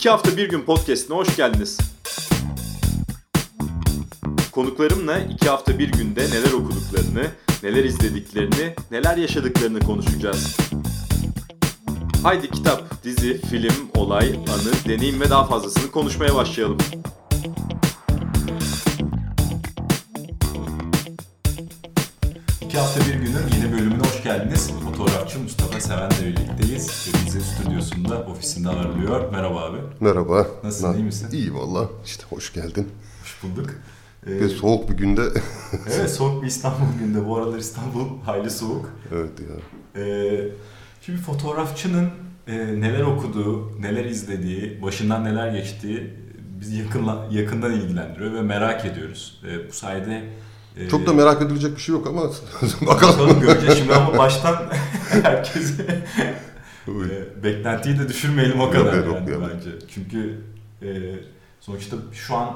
İki hafta bir gün podcast'ine hoş geldiniz. Konuklarımla iki hafta bir günde neler okuduklarını, neler izlediklerini, neler yaşadıklarını konuşacağız. Haydi kitap, dizi, film, olay, anı, deneyim ve daha fazlasını konuşmaya başlayalım. İki hafta bir günün yeni bölümüne hoş geldiniz. Fotoğrafçı Mustafa Seven'le birlikteyiz. Bizi stüdyosunda, ofisinde ağırlıyor. Merhaba abi. Merhaba. Nasılsın, iyi misin? İyi valla. İşte hoş geldin. Hoş bulduk. Ve soğuk bir günde. Evet, soğuk bir İstanbul günde. Bu aralar İstanbul hayli soğuk. Evet ya. Şimdi fotoğrafçının neler okuduğu, neler izlediği, başından neler geçtiği bizi yakından ilgilendiriyor ve merak ediyoruz. Bu sayede... Çok da merak edilecek bir şey yok ama bakalım göreceğiz şimdi ama baştan herkese beklentiyi de düşürmeyelim o kadar yani bence. Çünkü sonuçta şu an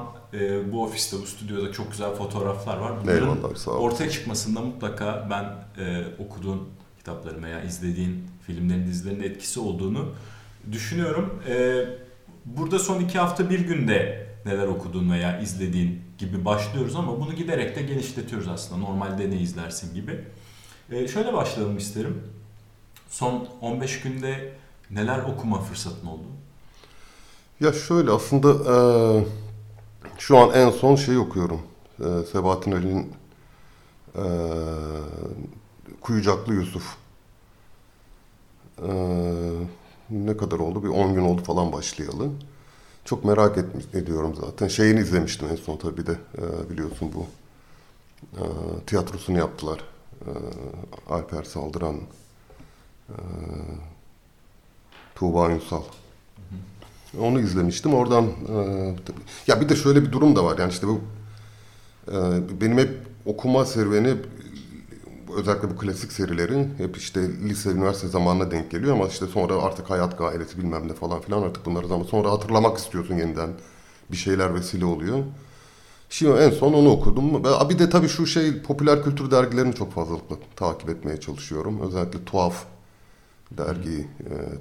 bu ofiste, bu stüdyoda çok güzel fotoğraflar var. Bunların ortaya çıkmasında mutlaka ben okuduğun kitapların veya izlediğin filmlerin, dizilerin etkisi olduğunu düşünüyorum. Burada son iki hafta bir günde neler okudun veya izlediğin gibi başlıyoruz ama bunu giderek de genişletiyoruz aslında. Normalde ne izlersin gibi. Şöyle başlayalım isterim. Son 15 günde neler okuma fırsatın oldu? Ya şöyle aslında şu an en son şeyi okuyorum. Sebahattin Ali'nin Kuyucaklı Yusuf. Ne kadar oldu? Bir 10 gün oldu falan başlayalı. Çok merak ediyorum zaten. Şeyini izlemiştim en son tabii de biliyorsun bu tiyatrosunu yaptılar. Alper Saldıran, Tuğba Yüksel. Onu izlemiştim. Oradan ya bir de şöyle bir durum da var. Yani işte bu benim hep okuma serüveni özellikle bu klasik serilerin hep işte lise, üniversite zamanına denk geliyor ama işte sonra artık hayat gailesi bilmem ne falan filan artık bunları ama sonra hatırlamak istiyorsun yeniden. Bir şeyler vesile oluyor. Şimdi en son onu okudum. Bir de tabii şu şey popüler kültür dergilerini çok fazlalıkla takip etmeye çalışıyorum. Özellikle Tuhaf dergiyi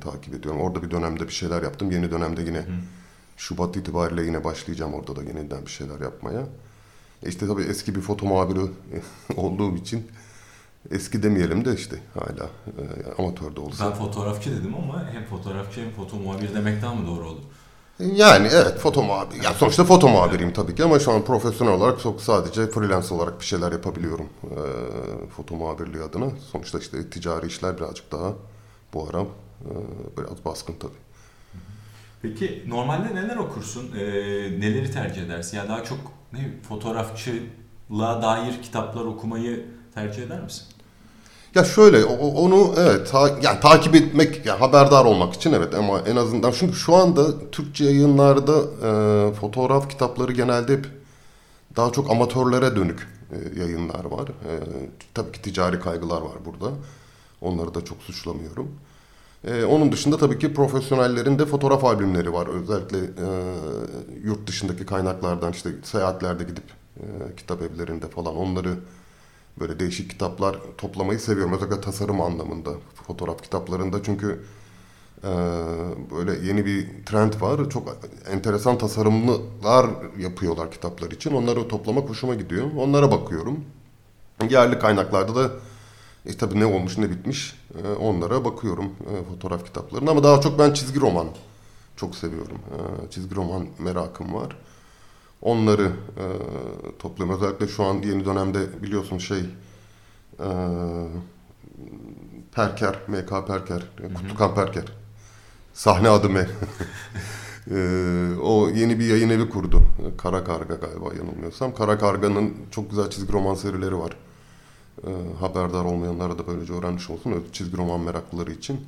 takip ediyorum. Orada bir dönemde bir şeyler yaptım. Yeni dönemde yine Şubat itibariyle yine başlayacağım orada da yeniden bir şeyler yapmaya. İşte tabii eski bir foto muhabiri olduğum için eski demeyelim de işte hala amatörde olsa. Ben fotoğrafçı dedim ama hem fotoğrafçı hem foto muhabiri demek daha mı doğru olur? Yani evet foto muhabiri. Ya sonuçta foto muhabiriyim tabii ki ama şu an profesyonel olarak çok sadece freelance olarak bir şeyler yapabiliyorum foto muhabirliği adına. Sonuçta işte ticari işler birazcık daha bu ara biraz baskın tabii. Peki normalde neler okursun? Neleri tercih edersin? Ya daha çok ne fotoğrafçılığa dair kitaplar okumayı tercih eder misin? Ya şöyle onu evet yani takip etmek yani haberdar olmak için evet ama en azından çünkü şu anda Türkçe yayınlarda fotoğraf kitapları genelde hep daha çok amatörlere dönük yayınlar var. Tabii ki ticari kaygılar var burada. Onları da çok suçlamıyorum. Onun dışında tabii ki profesyonellerin de fotoğraf albümleri var. Özellikle yurt dışındaki kaynaklardan işte seyahatlerde gidip kitap evlerinde falan onları böyle değişik kitaplar toplamayı seviyorum. Özellikle tasarım anlamında fotoğraf kitaplarında çünkü böyle yeni bir trend var. Çok enteresan tasarımlar yapıyorlar kitaplar için. Onları toplamak hoşuma gidiyor. Onlara bakıyorum. Yerli kaynaklarda da tabii ne olmuş ne bitmiş onlara bakıyorum fotoğraf kitaplarına. Ama daha çok ben çizgi roman çok seviyorum. Çizgi roman merakım var. Onları topluyorum. Özellikle şu an yeni dönemde biliyorsun Perker, M.K. Perker, Kutlukan Perker. Sahne adı M. O yeni bir yayın evi kurdu. Kara Karga galiba yanılmıyorsam. Kara Karga'nın çok güzel çizgi roman serileri var. Haberdar olmayanlara da böylece öğrenmiş olsun. Çizgi roman meraklıları için.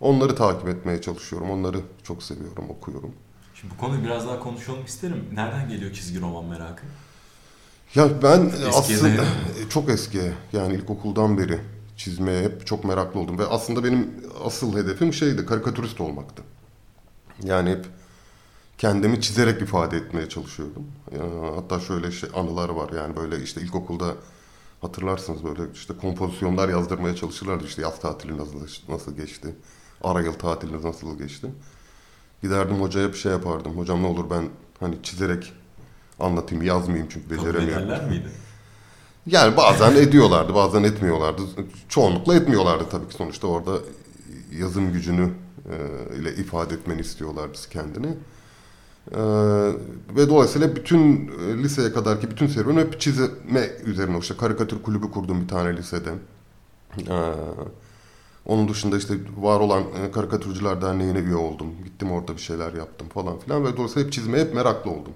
Onları takip etmeye çalışıyorum. Onları çok seviyorum, okuyorum. Şimdi bu konuyu biraz daha konuşalım isterim. Nereden geliyor çizgi roman merakı? Ya ben aslında çok eski yani ilkokuldan beri çizmeye hep çok meraklı oldum. Ve aslında benim asıl hedefim karikatürist olmaktı. Yani hep kendimi çizerek ifade etmeye çalışıyordum. Hatta şöyle anılar var yani böyle işte ilkokulda hatırlarsınız böyle işte kompozisyonlar yazdırmaya çalışırlardı. İşte yaz tatili nasıl geçti, ara yıl tatili nasıl geçti. Giderdim hocaya bir şey yapardım. Hocam ne olur ben hani çizerek anlatayım, yazmayayım çünkü beceremiyorum. Kabul miydi? Yani bazen ediyorlardı, bazen etmiyorlardı. Çoğunlukla etmiyorlardı tabii ki, sonuçta orada yazım gücünü ile ifade etmeni istiyorlar biz kendini. Ve dolayısıyla bütün liseye kadarki bütün serüveni hep çizme üzerine. İşte karikatür kulübü kurdum bir tane lisede. Onun dışında işte var olan Karikatürcüler Derneği'ne üye oldum. Gittim orada bir şeyler yaptım falan filan. Ve dolayısıyla hep çizmeye hep meraklı oldum.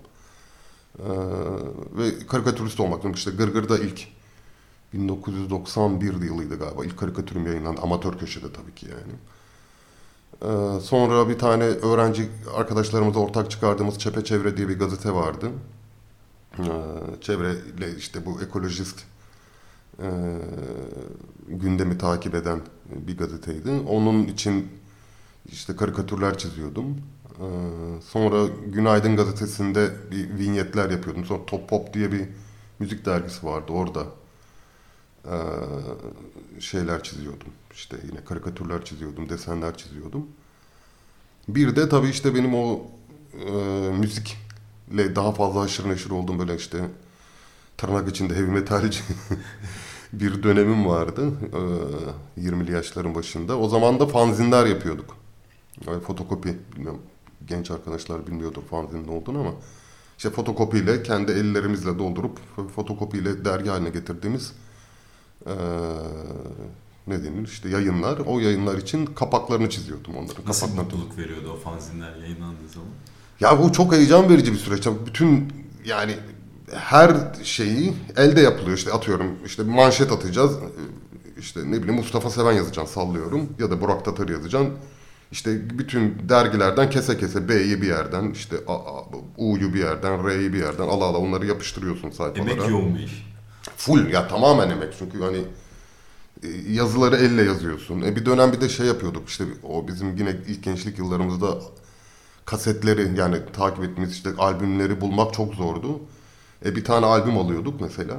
Ve karikatürist olmak istedim. İşte Gırgır'da ilk 1991 yılıydı galiba. İlk karikatürüm yayınlandı. Amatör köşede tabii ki yani. Sonra bir tane öğrenci arkadaşlarımızla ortak çıkardığımız Çepeçevre diye bir gazete vardı. Çevreyle işte bu ekolojist gündemi takip eden bir gazeteydi. Onun için işte karikatürler çiziyordum. Sonra Günaydın gazetesinde bir vinyetler yapıyordum. Sonra Top Pop diye bir müzik dergisi vardı. Orada şeyler çiziyordum. İşte yine karikatürler çiziyordum, desenler çiziyordum. Bir de tabii işte benim o müzikle daha fazla haşır neşir olduğum böyle işte tırnak içinde heavy metalci bir dönemim vardı. 20'li yaşların başında. O zaman da fanzinler yapıyorduk. Yani fotokopi, bilmiyorum genç arkadaşlar bilmiyordur fanzinin olduğunu ama işte fotokopiyle kendi ellerimizle doldurup fotokopiyle dergi haline getirdiğimiz ne denir işte yayınlar, o yayınlar için kapaklarını çiziyordum onların. Nasıl mutluluk veriyordu o fanzinler yayınlandığı zaman? Ya bu çok heyecan verici bir süreç. Bütün yani her şeyi elde yapılıyor. İşte atıyorum işte manşet atacağız. İşte ne bileyim Mustafa Seven yazacaksın, sallıyorum, ya da Burak Tatar yazacaksın. İşte bütün dergilerden kese kese B'yi bir yerden, işte U'yu bir yerden, R'yi bir yerden ala ala onları yapıştırıyorsun sayfalara. Emek yoğun bir iş. Full ya, tamamen emek çünkü hani yazıları elle yazıyorsun. Bir dönem bir de şey yapıyorduk işte o bizim yine ilk gençlik yıllarımızda kasetleri yani takip ettiğimiz işte albümleri bulmak çok zordu. Bir tane albüm alıyorduk mesela.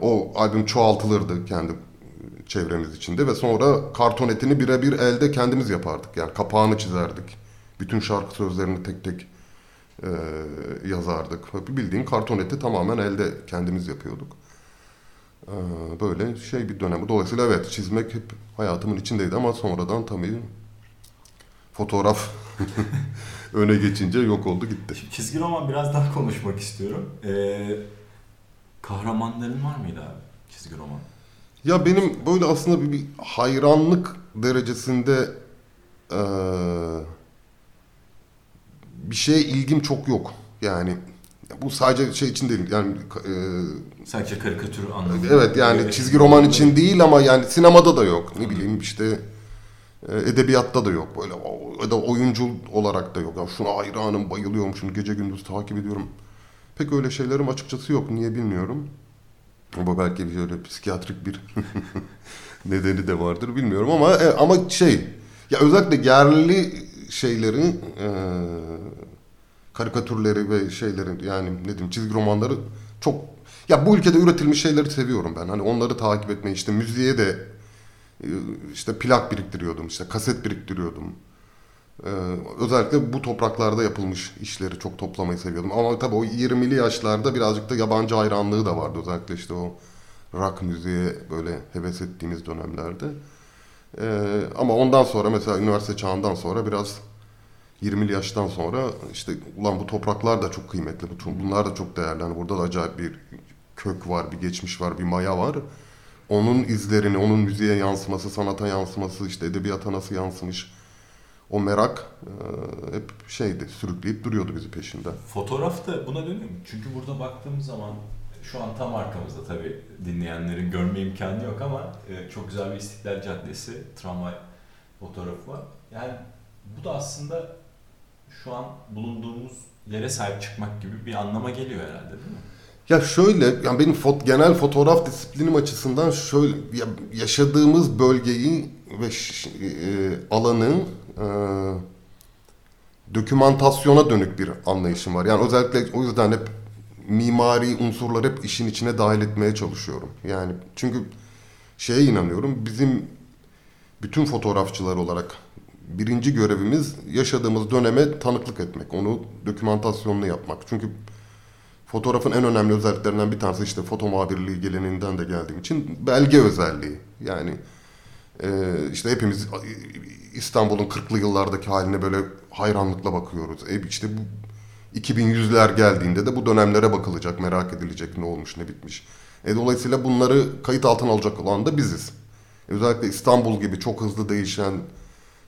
O albüm çoğaltılırdı kendi çevremiz içinde ve sonra kartonetini birebir elde kendimiz yapardık. Yani kapağını çizerdik. Bütün şarkı sözlerini tek tek yazardık. Bildiğin kartoneti tamamen elde kendimiz yapıyorduk. Böyle şey bir dönemi. Dolayısıyla evet, çizmek hep hayatımın içindeydi ama sonradan tabii fotoğraf öne geçince yok oldu gitti. Şimdi çizgi roman biraz daha konuşmak istiyorum. Kahramanların var mıydı abi çizgi roman? Ya benim böyle aslında bir hayranlık derecesinde bir şeye ilgim çok yok. Yani bu sadece şey için değil. Yani sadece karikatür anlamında. Evet yani çizgi roman için değil ama yani sinemada da yok. Ne bileyim işte edebiyatta da yok. Böyle ya da oyuncu olarak da yok. Ya şuna hayranım, bayılıyorum, şunu gece gündüz takip ediyorum. Pek öyle şeylerim açıkçası yok. Niye bilmiyorum. Ama belki öyle psikiyatrik bir nedeni de vardır bilmiyorum ama şey ya özellikle yerli şeylerin karikatürleri ve şeylerin yani ne diyeyim çizgi romanları çok ya bu ülkede üretilmiş şeyleri seviyorum ben. Hani onları takip etmeyi, işte müziğe de işte plak biriktiriyordum, işte kaset biriktiriyordum. Özellikle bu topraklarda yapılmış işleri çok toplamayı seviyordum. Ama tabii o 20'li yaşlarda birazcık da yabancı hayranlığı da vardı. Özellikle işte o rock müziğe böyle heves ettiğimiz dönemlerde. Ama ondan sonra mesela üniversite çağından sonra biraz 20'li yaştan sonra işte ulan bu topraklar da çok kıymetli. Bunlar da çok değerli. Yani burada da acayip bir kök var, bir geçmiş var, bir maya var. Onun izlerini, onun müziğe yansıması, sanata yansıması, işte edebiyata nasıl yansımış... O merak hep şeydi, sürükleyip duruyordu bizi peşinde. Fotoğraf da buna dönüyor mu? Çünkü burada baktığım zaman şu an tam arkamızda, tabii dinleyenlerin görme imkanı yok ama çok güzel bir İstiklal Caddesi tramvay fotoğrafı var. Yani bu da aslında şu an bulunduğumuz yere sahip çıkmak gibi bir anlama geliyor herhalde, değil mi? Ya şöyle, yani benim genel fotoğraf disiplinim açısından şöyle, yaşadığımız bölgeyi ve alanı dokümantasyona dönük bir anlayışım var. Yani özellikle o yüzden hep mimari unsurları hep işin içine dahil etmeye çalışıyorum. Yani çünkü şeye inanıyorum, bizim bütün fotoğrafçılar olarak birinci görevimiz yaşadığımız döneme tanıklık etmek. Onu dokümantasyonunu yapmak. Çünkü fotoğrafın en önemli özelliklerinden bir tanesi işte foto muhabirliği geleneğinden de geldiğim için belge özelliği. Yani işte hepimiz İstanbul'un 40'lı yıllardaki haline böyle hayranlıkla bakıyoruz. İşte bu 2100'ler geldiğinde de bu dönemlere bakılacak, merak edilecek ne olmuş ne bitmiş. Dolayısıyla bunları kayıt altına alacak olan da biziz. Özellikle İstanbul gibi çok hızlı değişen,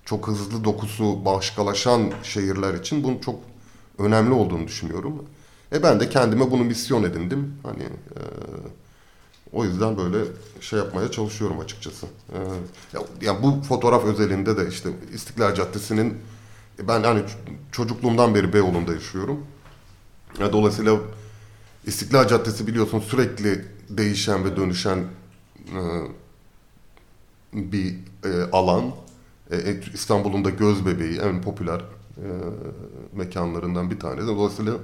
çok hızlı dokusu başkalaşan şehirler için bunun çok önemli olduğunu düşünüyorum. Ben de kendime bunu misyon edindim. Hani o yüzden böyle şey yapmaya çalışıyorum açıkçası. Ya bu fotoğraf özelinde de işte İstiklal Caddesi'nin ben hani çocukluğumdan beri Beyoğlu'nda yaşıyorum. Dolayısıyla İstiklal Caddesi biliyorsun sürekli değişen ve dönüşen bir alan. İstanbul'un da göz bebeği, en popüler mekanlarından bir tanesi. Dolayısıyla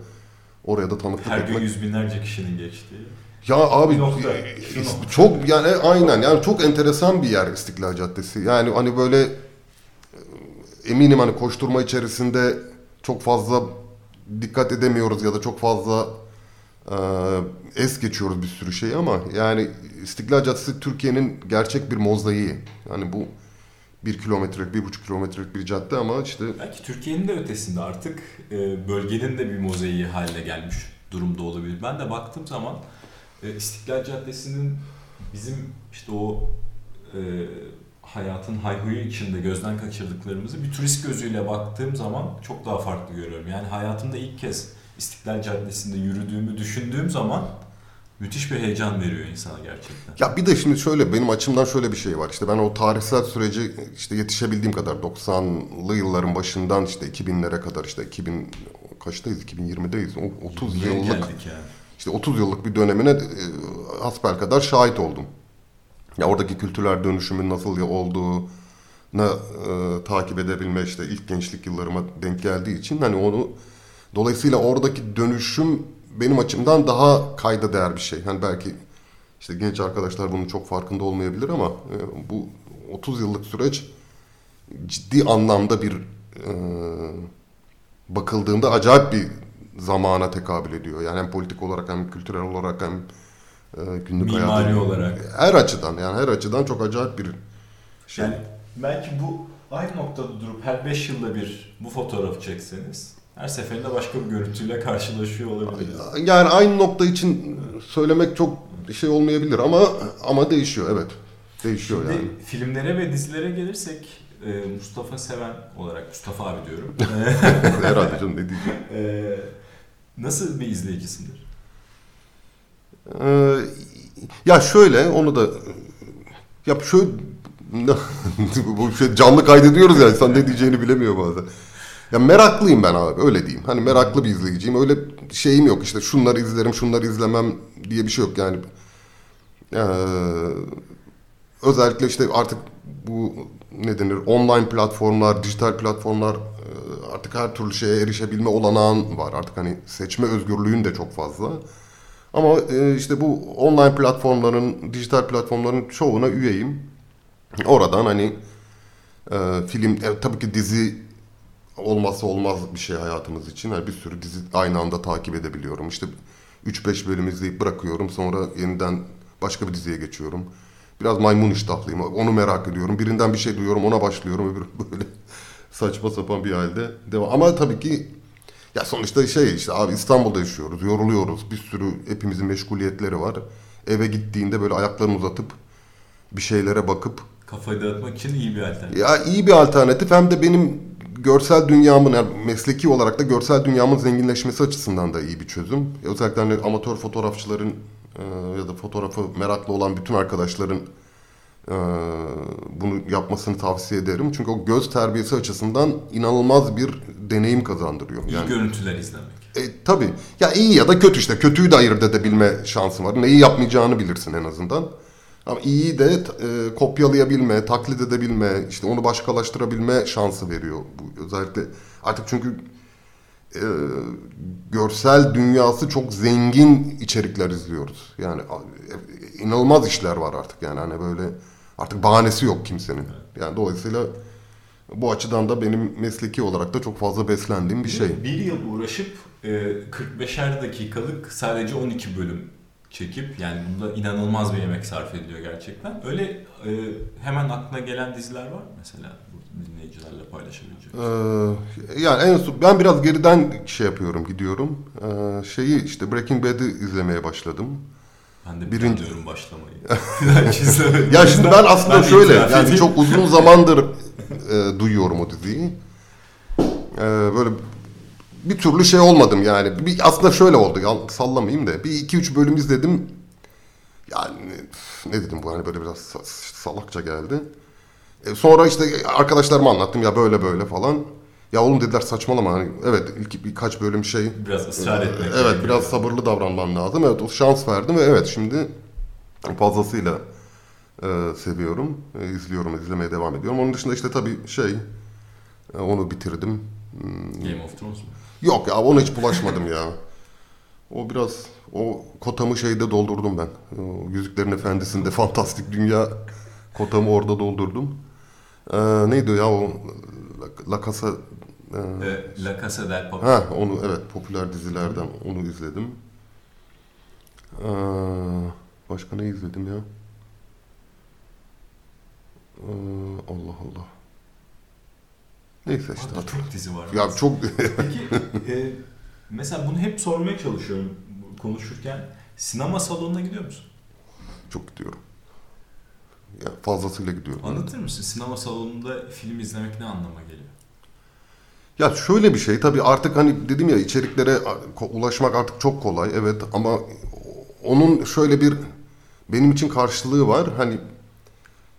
oraya da tanıklık etmek. Her gün yüz binlerce kişinin geçtiği. Ya abi nokta, çok yani aynen yani çok enteresan bir yer İstiklal Caddesi. Yani hani böyle eminim hani koşturma içerisinde çok fazla dikkat edemiyoruz ya da çok fazla es geçiyoruz bir sürü şeyi ama yani İstiklal Caddesi Türkiye'nin gerçek bir mozaiği. Yani bu 1 kilometrelik, 1,5 kilometrelik bir cadde ama işte... Belki Türkiye'nin de ötesinde artık bölgenin de bir mozaiği haline gelmiş durumda olabilir. Ben de baktığım zaman İstiklal Caddesi'nin bizim işte o hayatın hayhuyu içinde gözden kaçırdıklarımızı bir turist gözüyle baktığım zaman çok daha farklı görüyorum. Yani hayatımda ilk kez İstiklal Caddesi'nde yürüdüğümü düşündüğüm zaman müthiş bir heyecan veriyor insana gerçekten. Ya bir de şimdi şöyle benim açımdan şöyle bir şey var. İşte ben o tarihsel süreci işte yetişebildiğim kadar 90'lı yılların başından işte 2000'lere kadar işte 2000 kaçtayız? 2020'deyiz. 30 yıllık. İşte 30 yıllık bir dönemine hasbelkader şahit oldum. Ya oradaki kültürel dönüşümün nasıl olduğunu takip edebilme işte ilk gençlik yıllarıma denk geldiği için hani onu dolayısıyla oradaki dönüşüm benim açımdan daha kayda değer bir şey. Hani belki işte genç arkadaşlar bunun çok farkında olmayabilir ama bu 30 yıllık süreç ciddi anlamda bir bakıldığında acayip bir zamana tekabül ediyor. Yani hem politik olarak hem kültürel olarak hem günlük hayatı olarak her açıdan yani her açıdan çok acayip bir şey. Yani belki bu aynı noktada durup her 5 yılda bir bu fotoğrafı çekseniz her seferinde başka bir görüntüyle karşılaşıyor olabiliriz. Yani aynı nokta için söylemek çok şey olmayabilir ama değişiyor evet. Değişiyor. Şimdi yani. Filmlere ve dizilere gelirsek Mustafa Seven olarak Mustafa abi diyorum. Herhalde canım ne diyeceğim. Nasıl bir izleyicisindir? Ya şöyle onu da ya şöyle bu şey canlı kaydediyoruz yani sen ne diyeceğini bilemiyor bazen. Ya meraklıyım ben abi öyle diyeyim. Hani meraklı bir izleyiciyim. Öyle şeyim yok işte şunları izlerim, şunları izlemem diye bir şey yok yani. Özellikle işte artık bu ne denir online platformlar, dijital platformlar artık her türlü şeye erişebilme olanağın var. Artık hani seçme özgürlüğün de çok fazla. Ama işte bu online platformların, dijital platformların çoğuna üyeyim. Oradan hani film, tabii ki dizi olmazsa olmaz bir şey hayatımız için. Yani bir sürü dizi aynı anda takip edebiliyorum. İşte 3-5 bölüm izleyip bırakıyorum. Sonra yeniden başka bir diziye geçiyorum. Biraz maymun iştahlıyım. Onu merak ediyorum. Birinden bir şey duyuyorum. Ona başlıyorum. Öbür böyle saçma sapan bir halde devam. Ama tabii ki ya sonuçta şey işte abi İstanbul'da yaşıyoruz. Yoruluyoruz. Bir sürü hepimizin meşguliyetleri var. Eve gittiğinde böyle ayaklarını uzatıp bir şeylere bakıp kafayı dağıtmak için iyi bir alternatif. Ya iyi bir alternatif hem de benim görsel dünyamın, yani mesleki olarak da görsel dünyamın zenginleşmesi açısından da iyi bir çözüm. Özellikle hani amatör fotoğrafçıların ya da fotoğrafı meraklı olan bütün arkadaşların bunu yapmasını tavsiye ederim. Çünkü o göz terbiyesi açısından inanılmaz bir deneyim kazandırıyor. Yani, iyi görüntüler izlemek. Tabii. Ya iyi ya da kötü işte. Kötüyü de ayırt edebilme şansın var. Neyi yapmayacağını bilirsin en azından. Ama iyi de kopyalayabilme, taklit edebilme, işte onu başkalaştırabilme şansı veriyor. Bu özellikle artık çünkü görsel dünyası çok zengin içerikler izliyoruz. Yani inanılmaz işler var artık yani hani böyle artık bahanesi yok kimsenin. Yani dolayısıyla Bu açıdan da benim mesleki olarak da çok fazla beslendiğim bir şey. Bir yıl uğraşıp 45'er dakikalık sadece 12 bölüm çekip, yani bunda inanılmaz bir emek sarf ediliyor gerçekten. Öyle hemen aklına gelen diziler var mı mesela dinleyicilerle paylaşabilecek? Yani en son ben biraz geriden şey yapıyorum, gidiyorum. Şeyi işte Breaking Bad'i izlemeye başladım. Ben de planlıyorum başlamayı. Ya şimdi ben aslında şöyle, yani çok uzun zamandır duyuyorum o diziyi. Böyle bir türlü şey olmadım yani. Aslında şöyle oldu, sallamayayım da. Bir 2-3 bölüm izledim. Yani ne dedim, bu hani böyle biraz salakça geldi. Sonra işte arkadaşlarıma anlattım ya böyle böyle falan. Ya oğlum dediler, saçmalama hani, evet ilk birkaç bölüm şey. Biraz ısrar etmek. Evet, biraz sabırlı davranman lazım. Evet, o şans verdim ve evet şimdi fazlasıyla seviyorum. İzliyorum, izlemeye devam ediyorum. Onun dışında işte tabii şey, onu bitirdim. Game of Thrones mu? Yok ya, ona hiç bulaşmadım ya. O biraz, o kotamı şeyde doldurdum ben. O Yüzüklerin Efendisi'nde fantastik dünya kotamı orada doldurdum. Neydi ya o? La Casa... La Casa de Papel. Ha, onu evet, popüler dizilerden onu izledim. Başka ne izledim ya? Allah Allah. Neyse işte. Çok dizi var. Ya çok. Peki mesela bunu hep sormaya çalışıyorum konuşurken. Sinema salonuna gidiyor musun? Çok gidiyorum. Ya fazlasıyla gidiyorum. Anlatır mısın? Sinema salonunda film izlemek ne anlama geliyor? Ya şöyle bir şey tabii, artık hani dedim ya, içeriklere ulaşmak artık çok kolay. Evet, ama onun şöyle bir benim için karşılığı var. Hani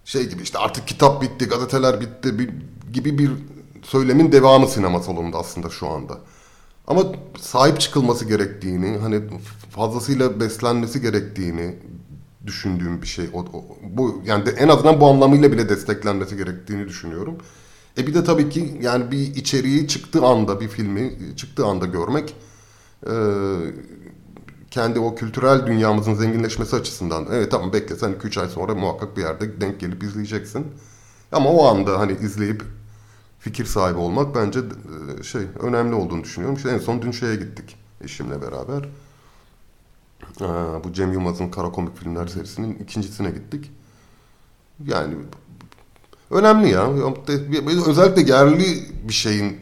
şey gibi, işte artık kitap bitti, gazeteler bitti gibi bir söylemin devamı sinema salonunda aslında şu anda. Ama sahip çıkılması gerektiğini, hani fazlasıyla beslenmesi gerektiğini düşündüğüm bir şey. Bu yani de en azından bu anlamıyla bile desteklenmesi gerektiğini düşünüyorum. Bir de tabii ki yani bir içeriği çıktığı anda, bir filmi çıktığı anda görmek kendi o kültürel dünyamızın zenginleşmesi açısından. Evet tamam, bekle sen 2-3 ay sonra muhakkak bir yerde denk gelip izleyeceksin. Ama o anda hani izleyip fikir sahibi olmak bence şey önemli olduğunu düşünüyorum. İşte en son dün şeye gittik eşimle beraber. Bu Cem Yılmaz'ın Kara Komik Filmler serisinin ikincisine gittik. Yani önemli ya. Özellikle yerli bir şeyin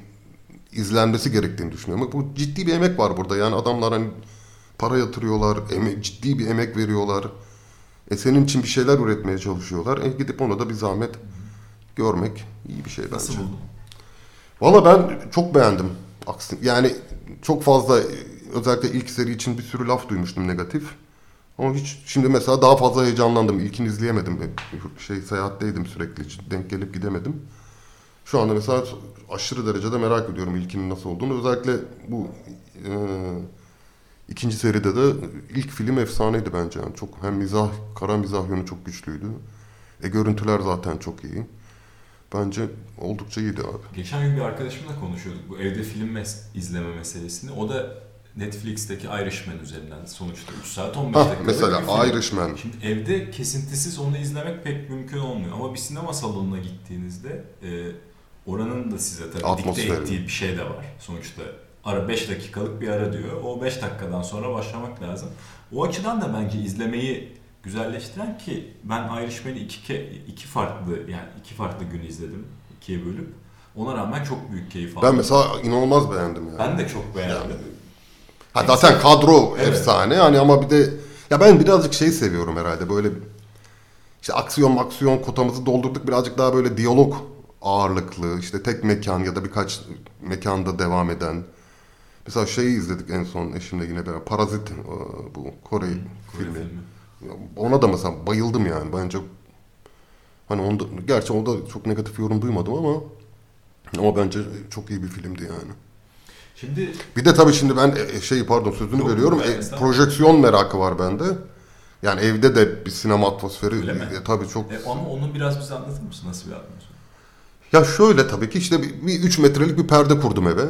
izlenmesi gerektiğini düşünüyorum. Bu ciddi bir emek var burada. Yani adamlar hani para yatırıyorlar, ciddi bir emek veriyorlar. Senin için bir şeyler üretmeye çalışıyorlar. Gidip ona da bir zahmet görmek iyi bir şey bence. Nasıl buldun? Valla ben çok beğendim. Yani çok fazla, özellikle ilk seri için bir sürü laf duymuştum negatif. Ama hiç, şimdi mesela daha fazla heyecanlandım. İlkini izleyemedim. Şey, seyahatteydim sürekli. Denk gelip gidemedim. Şu anda mesela aşırı derecede merak ediyorum ilkinin nasıl olduğunu. Özellikle bu ikinci seride de ilk film efsaneydi bence. Yani çok, hem mizah, kara mizah yönü çok güçlüydü. Görüntüler zaten çok iyi. Bence oldukça iyiydi abi. Geçen gün bir arkadaşımla konuşuyorduk bu evde film izleme meselesini. O da Netflix'teki Irishman üzerinden, sonuçta 3 saat 15 dakika. Mesela Irishman. Şimdi evde kesintisiz onu izlemek pek mümkün olmuyor. Ama bir sinema salonuna gittiğinizde oranın da size tabii atmosferi dikte ettiği bir şey de var. Sonuçta ara 5 dakikalık bir ara diyor. O 5 dakikadan sonra başlamak lazım. O açıdan da bence izlemeyi güzelleştiren, ki ben Irishman'i iki farklı gün izledim. İkiye bölüp. Ona rağmen çok büyük keyif aldım. Ben mesela inanılmaz beğendim yani. Ben de çok beğendim. Yani. Ha, zaten kadro evet, efsane yani, ama bir de ya ben birazcık şey seviyorum herhalde, böyle işte aksiyon kotamızı doldurduk, birazcık daha böyle diyalog ağırlıklı, işte tek mekan ya da birkaç mekanda devam eden. Mesela şeyi izledik en son eşimle yine beraber, Parazit, bu Kore filmi. Ona da mesela bayıldım yani, bence hani onda, gerçi onda çok negatif yorum duymadım ama bence çok iyi bir filmdi yani. Şimdi, bir de tabii şimdi ben sözünü veriyorum. Projeksiyon merakı var bende. Yani evde de bir sinema atmosferi tabii çok. Ama onu biraz bize anlatır mısın, nasıl bir atmosfer? Ya şöyle, tabii ki işte bir 3 metrelik bir perde kurdum eve.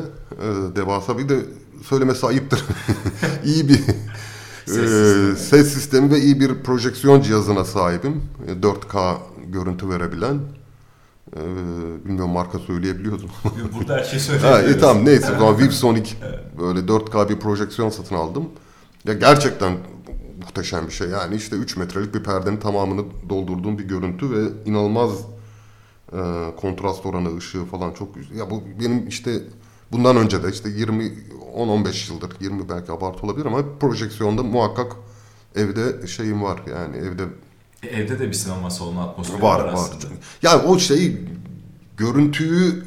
Devasa, bir de söylemesi ayıptır. İyi bir ses sistemi ve iyi bir projeksiyon cihazına sahibim. 4K görüntü verebilen. Bilmiyorum, marka söyleyebiliyordum. Burada her şeyi söyleyebiliyoruz. Tamam neyse. O zaman ViewSonic böyle 4K bir projeksiyon satın aldım. Ya gerçekten muhteşem bir şey. Yani işte 3 metrelik bir perdenin tamamını doldurduğum bir görüntü ve inanılmaz kontrast oranı, ışığı falan çok... Ya bu benim işte bundan önce de işte 10-15 yıldır, 20 belki abartı olabilir ama projeksiyonda muhakkak evde şeyim var yani evde... Evde de bir sinema salonu atmosferi var aslında. Yani o şey, görüntüyü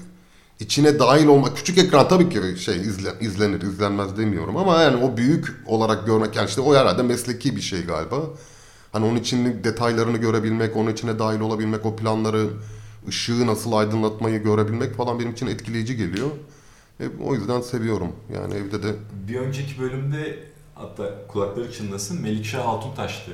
içine dahil olmak, küçük ekran tabii ki şey izlenir, izlenmez demiyorum ama yani o büyük olarak görmek, yani işte o herhalde mesleki bir şey galiba. Hani onun için detaylarını görebilmek, onun içine dahil olabilmek, o planları, ışığı nasıl aydınlatmayı görebilmek falan benim için etkileyici geliyor. O yüzden seviyorum yani evde de. Bir önceki bölümde hatta kulakları çınlasın, Melikşah Altuntaş'tı.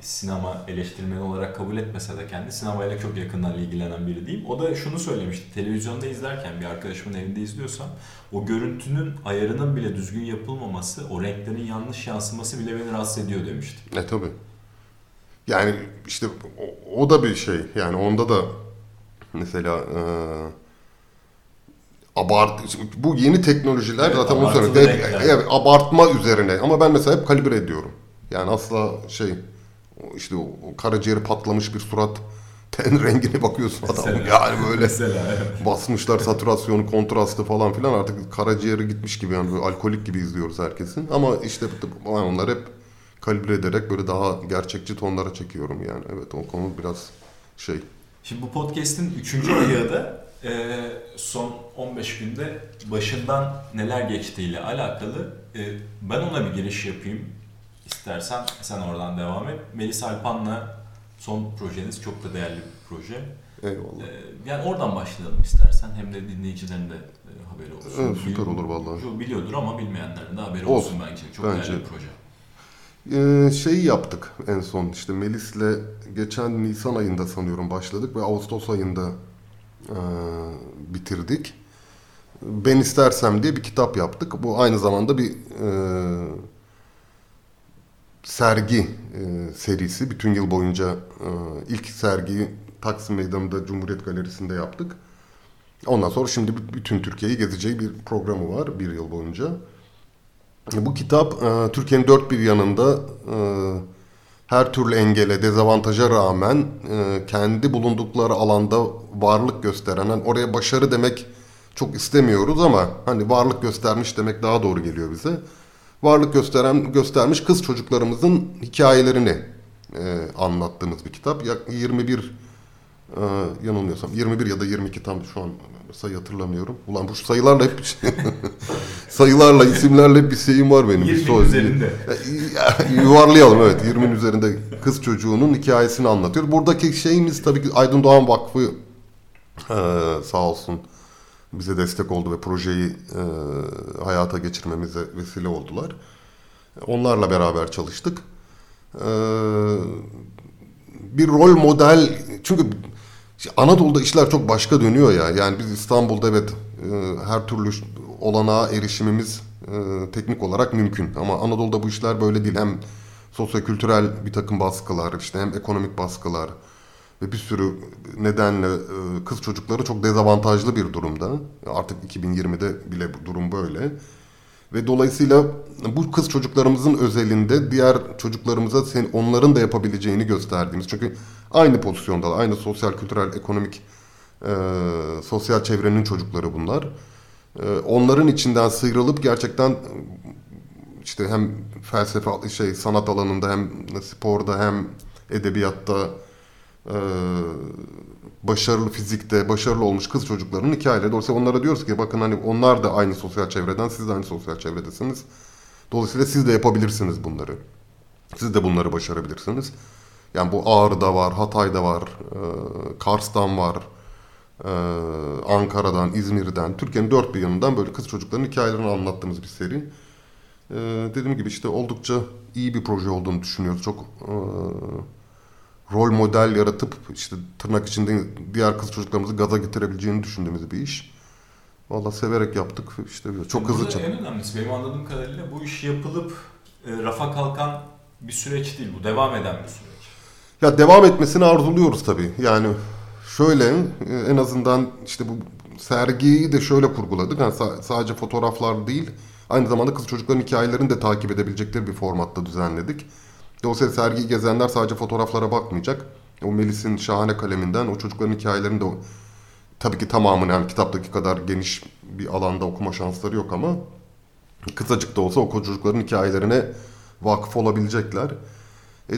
Sinema eleştirmeni olarak kabul etmese de kendi sinemayla çok yakından ilgilenen biri diyeyim. O da şunu söylemişti, televizyonda izlerken, bir arkadaşımın evinde izliyorsam o görüntünün ayarının bile düzgün yapılmaması, o renklerin yanlış yansıması bile beni rahatsız ediyor demişti. Tabii. Yani işte o da bir şey. Yani onda da mesela bu yeni teknolojiler evet, zaten onu evet, abartma üzerine ama ben mesela hep kalibre ediyorum. Yani asla şey... İşte o karaciğeri patlamış bir surat, ten rengine bakıyorsun adamın yani böyle mesela, evet. Basmışlar satürasyonu, kontrastı falan filan, artık karaciğeri gitmiş gibi yani böyle alkolik gibi izliyoruz herkesin ama işte onları hep kalibre ederek böyle daha gerçekçi tonlara çekiyorum yani evet o konu biraz şey. Şimdi bu podcast'in 3. ayı da son 15 günde başından neler geçtiğiyle alakalı ben ona bir giriş yapayım. İstersen sen oradan devam et. Melis Alpan'la son projeniz çok da değerli bir proje. Eyvallah. Yani oradan başlayalım istersen. Hem de dinleyicilerin de haberi olsun. Evet, süper olur vallahi. Biliyordur ama bilmeyenlerin de haberi olsun bence. Çok bence değerli bir proje. Şeyi yaptık en son işte Melis'le geçen Nisan ayında sanıyorum başladık ve Ağustos ayında bitirdik. Ben istersem diye bir kitap yaptık. Bu aynı zamanda bir... sergi serisi. Bütün yıl boyunca ilk sergiyi Taksim Meydanı'nda Cumhuriyet Galerisi'nde yaptık. Ondan sonra şimdi bütün Türkiye'yi gezeceği bir programı var bir yıl boyunca. Bu kitap Türkiye'nin dört bir yanında her türlü engele, dezavantaja rağmen kendi bulundukları alanda varlık gösteren, yani oraya başarı demek çok istemiyoruz ama hani varlık göstermiş demek daha doğru geliyor bize. Varlık göstermiş kız çocuklarımızın hikayelerini anlattığımız bir kitap. 21 ya da 22 tam şu an sayı hatırlamıyorum. Ulan bu sayılarla hep bir şey. Sayılarla, isimlerle hep bir şeyim var benim. 20'nin üzerinde. Yuvarlayalım evet. 20'nin üzerinde kız çocuğunun hikayesini anlatıyor. Buradaki şeyimiz tabii ki Aydın Doğan Vakfı sağ olsun. Bize destek oldu ve projeyi hayata geçirmemize vesile oldular. Onlarla beraber çalıştık. Bir rol model... Çünkü Anadolu'da işler çok başka dönüyor ya. Yani biz İstanbul'da evet her türlü olanağa erişimimiz teknik olarak mümkün. Ama Anadolu'da bu işler böyle değil. Hem sosyo-kültürel bir takım baskılar, işte hem ekonomik baskılar... Ve bir sürü nedenle kız çocukları çok dezavantajlı bir durumda. Artık 2020'de bile bu durum böyle. Ve dolayısıyla bu kız çocuklarımızın özelinde diğer çocuklarımıza onların da yapabileceğini gösterdiğimiz. Çünkü aynı pozisyonda, aynı sosyal, kültürel, ekonomik, sosyal çevrenin çocukları bunlar. Onların içinden sıyrılıp gerçekten işte hem felsefe, sanat alanında hem sporda hem edebiyatta... başarılı fizikte, başarılı olmuş kız çocuklarının hikayeleri. Dolayısıyla onlara diyoruz ki bakın hani onlar da aynı sosyal çevreden, siz de aynı sosyal çevredesiniz. Dolayısıyla siz de yapabilirsiniz bunları. Siz de bunları başarabilirsiniz. Yani bu Ağrı'da var, Hatay'da var, Kars'tan var, Ankara'dan, İzmir'den, Türkiye'nin dört bir yanından böyle kız çocuklarının hikayelerini anlattığımız bir seri. Dediğim gibi işte oldukça iyi bir proje olduğunu düşünüyoruz. Çok... rol model yaratıp işte tırnak içinde diğer kız çocuklarımızı gaza getirebileceğini düşündüğümüz bir iş. Valla severek yaptık. İşte çok hızlı çalıştık. En önemlisi benim anladığım kadarıyla bu iş yapılıp rafa kalkan bir süreç değil bu. Devam eden bir süreç. Ya devam etmesini arzuluyoruz tabii. Yani şöyle, en azından işte bu sergiyi de şöyle kurguladık. Yani sadece fotoğraflar değil, aynı zamanda kız çocukların hikayelerini de takip edebilecekleri bir formatta düzenledik. Dolayısıyla sergiyi gezenler sadece fotoğraflara bakmayacak. O Melis'in şahane kaleminden o çocukların hikayelerini de, tabii ki tamamını, yani kitaptaki kadar geniş bir alanda okuma şansları yok ama kısacık da olsa o çocukların hikayelerine vakıf olabilecekler.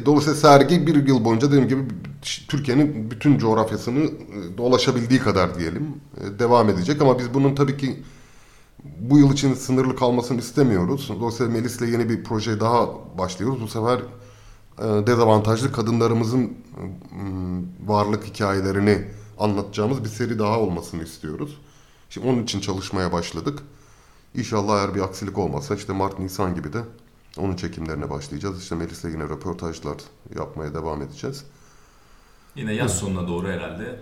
Dolayısıyla sergi bir yıl boyunca dediğim gibi Türkiye'nin bütün coğrafyasını dolaşabildiği kadar diyelim devam edecek. Ama biz bunun tabii ki bu yıl için sınırlı kalmasını istemiyoruz. Dolayısıyla Melis'le yeni bir proje daha başlıyoruz. Bu sefer dezavantajlı kadınlarımızın varlık hikayelerini anlatacağımız bir seri daha olmasını istiyoruz. Şimdi onun için çalışmaya başladık. İnşallah eğer bir aksilik olmazsa işte Mart-Nisan gibi de onun çekimlerine başlayacağız. İşte Melis'le yine röportajlar yapmaya devam edeceğiz. Yine yaz sonuna doğru herhalde.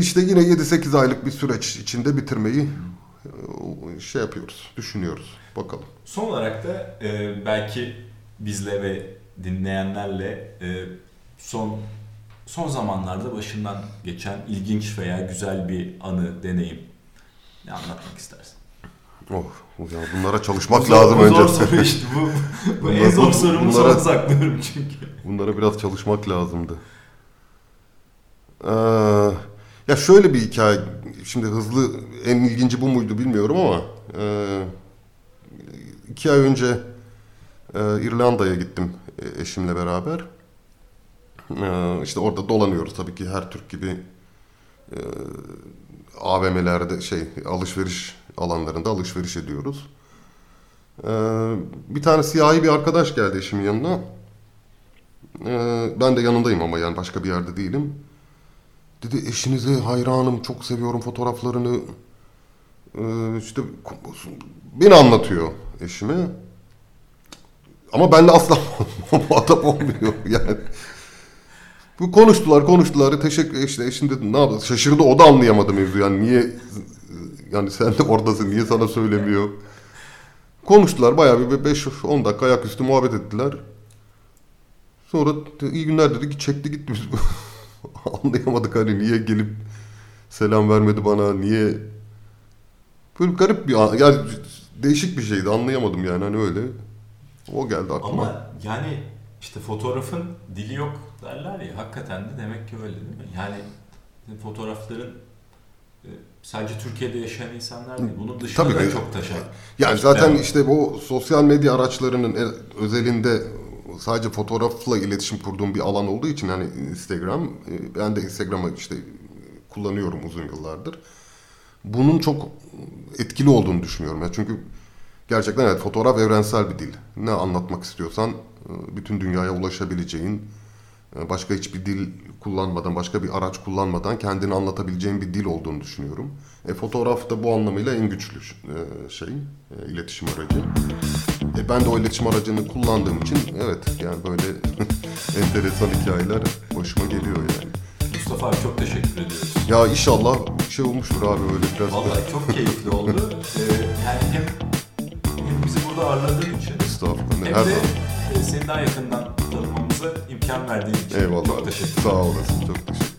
İşte yine 7-8 aylık bir süreç içinde bitirmeyi şey yapıyoruz, düşünüyoruz. Bakalım. Son olarak da belki bizle ve dinleyenlerle son zamanlarda başından geçen ilginç veya güzel bir anı, deneyim ne anlatmak istersin? Oh, ya bunlara çalışmak lazım önce. Bu zor soru işte. Bu en zor sorumu sonra saklıyorum çünkü. Bunlara biraz çalışmak lazımdı. Ya şöyle bir hikaye, şimdi hızlı, en ilginci bu muydu bilmiyorum ama 2 ay önce İrlanda'ya gittim eşimle beraber. İşte orada dolanıyoruz tabii ki her Türk gibi AVM'lerde alışveriş alanlarında alışveriş ediyoruz. Bir tane siyahi bir arkadaş geldi eşimin yanına. Ben de yanındayım ama yani başka bir yerde değilim. Dedi eşinize hayranım, çok seviyorum fotoğraflarını. İşte beni anlatıyor eşime. Ama benle asla muhatap olmuyor yani. Bu konuştular. Teşekkür eşim dedi ne yaptı? Şaşırdı, o da anlayamadı mevzu. Yani niye sen de oradasın, niye sana söylemiyor? Konuştular bayağı bir 5-10 dakika ayaküstü muhabbet ettiler. Sonra iyi günler dedi ki çekti gitti. Anlayamadık hani niye gelip selam vermedi bana, niye? Böyle garip bir yani değişik bir şeydi, anlayamadım yani hani öyle. O geldi aklıma. Ama yani işte fotoğrafın dili yok derler ya, hakikaten de demek ki öyle değil mi? Yani fotoğrafların sadece Türkiye'de yaşayan insanlar değil, bunun dışında da çok taşak. Yani zaten işte o sosyal medya araçlarının özelinde sadece fotoğrafla iletişim kurduğum bir alan olduğu için yani Instagram, ben de Instagram'ı işte kullanıyorum uzun yıllardır. Bunun çok etkili olduğunu düşünüyorum. Yani çünkü gerçekten evet, fotoğraf evrensel bir dil. Ne anlatmak istiyorsan bütün dünyaya ulaşabileceğin, başka hiçbir dil kullanmadan, başka bir araç kullanmadan kendini anlatabileceğin bir dil olduğunu düşünüyorum. Fotoğraf da bu anlamıyla en güçlü iletişim aracı. Ben de o iletişim aracını kullandığım için evet yani böyle enteresan hikayeler başıma geliyor yani. Mustafa abi çok teşekkür ediyoruz. Ya inşallah bir şey olmuştur abi öyle biraz. Vallahi çok keyifli oldu. Yani hem bizi burada ağırladığın için hem de seni daha yakından tanımamıza imkan verdiğin için. Eyvallah. Çok teşekkür ederim. Sağ olasın. Çok teşekkür ederim.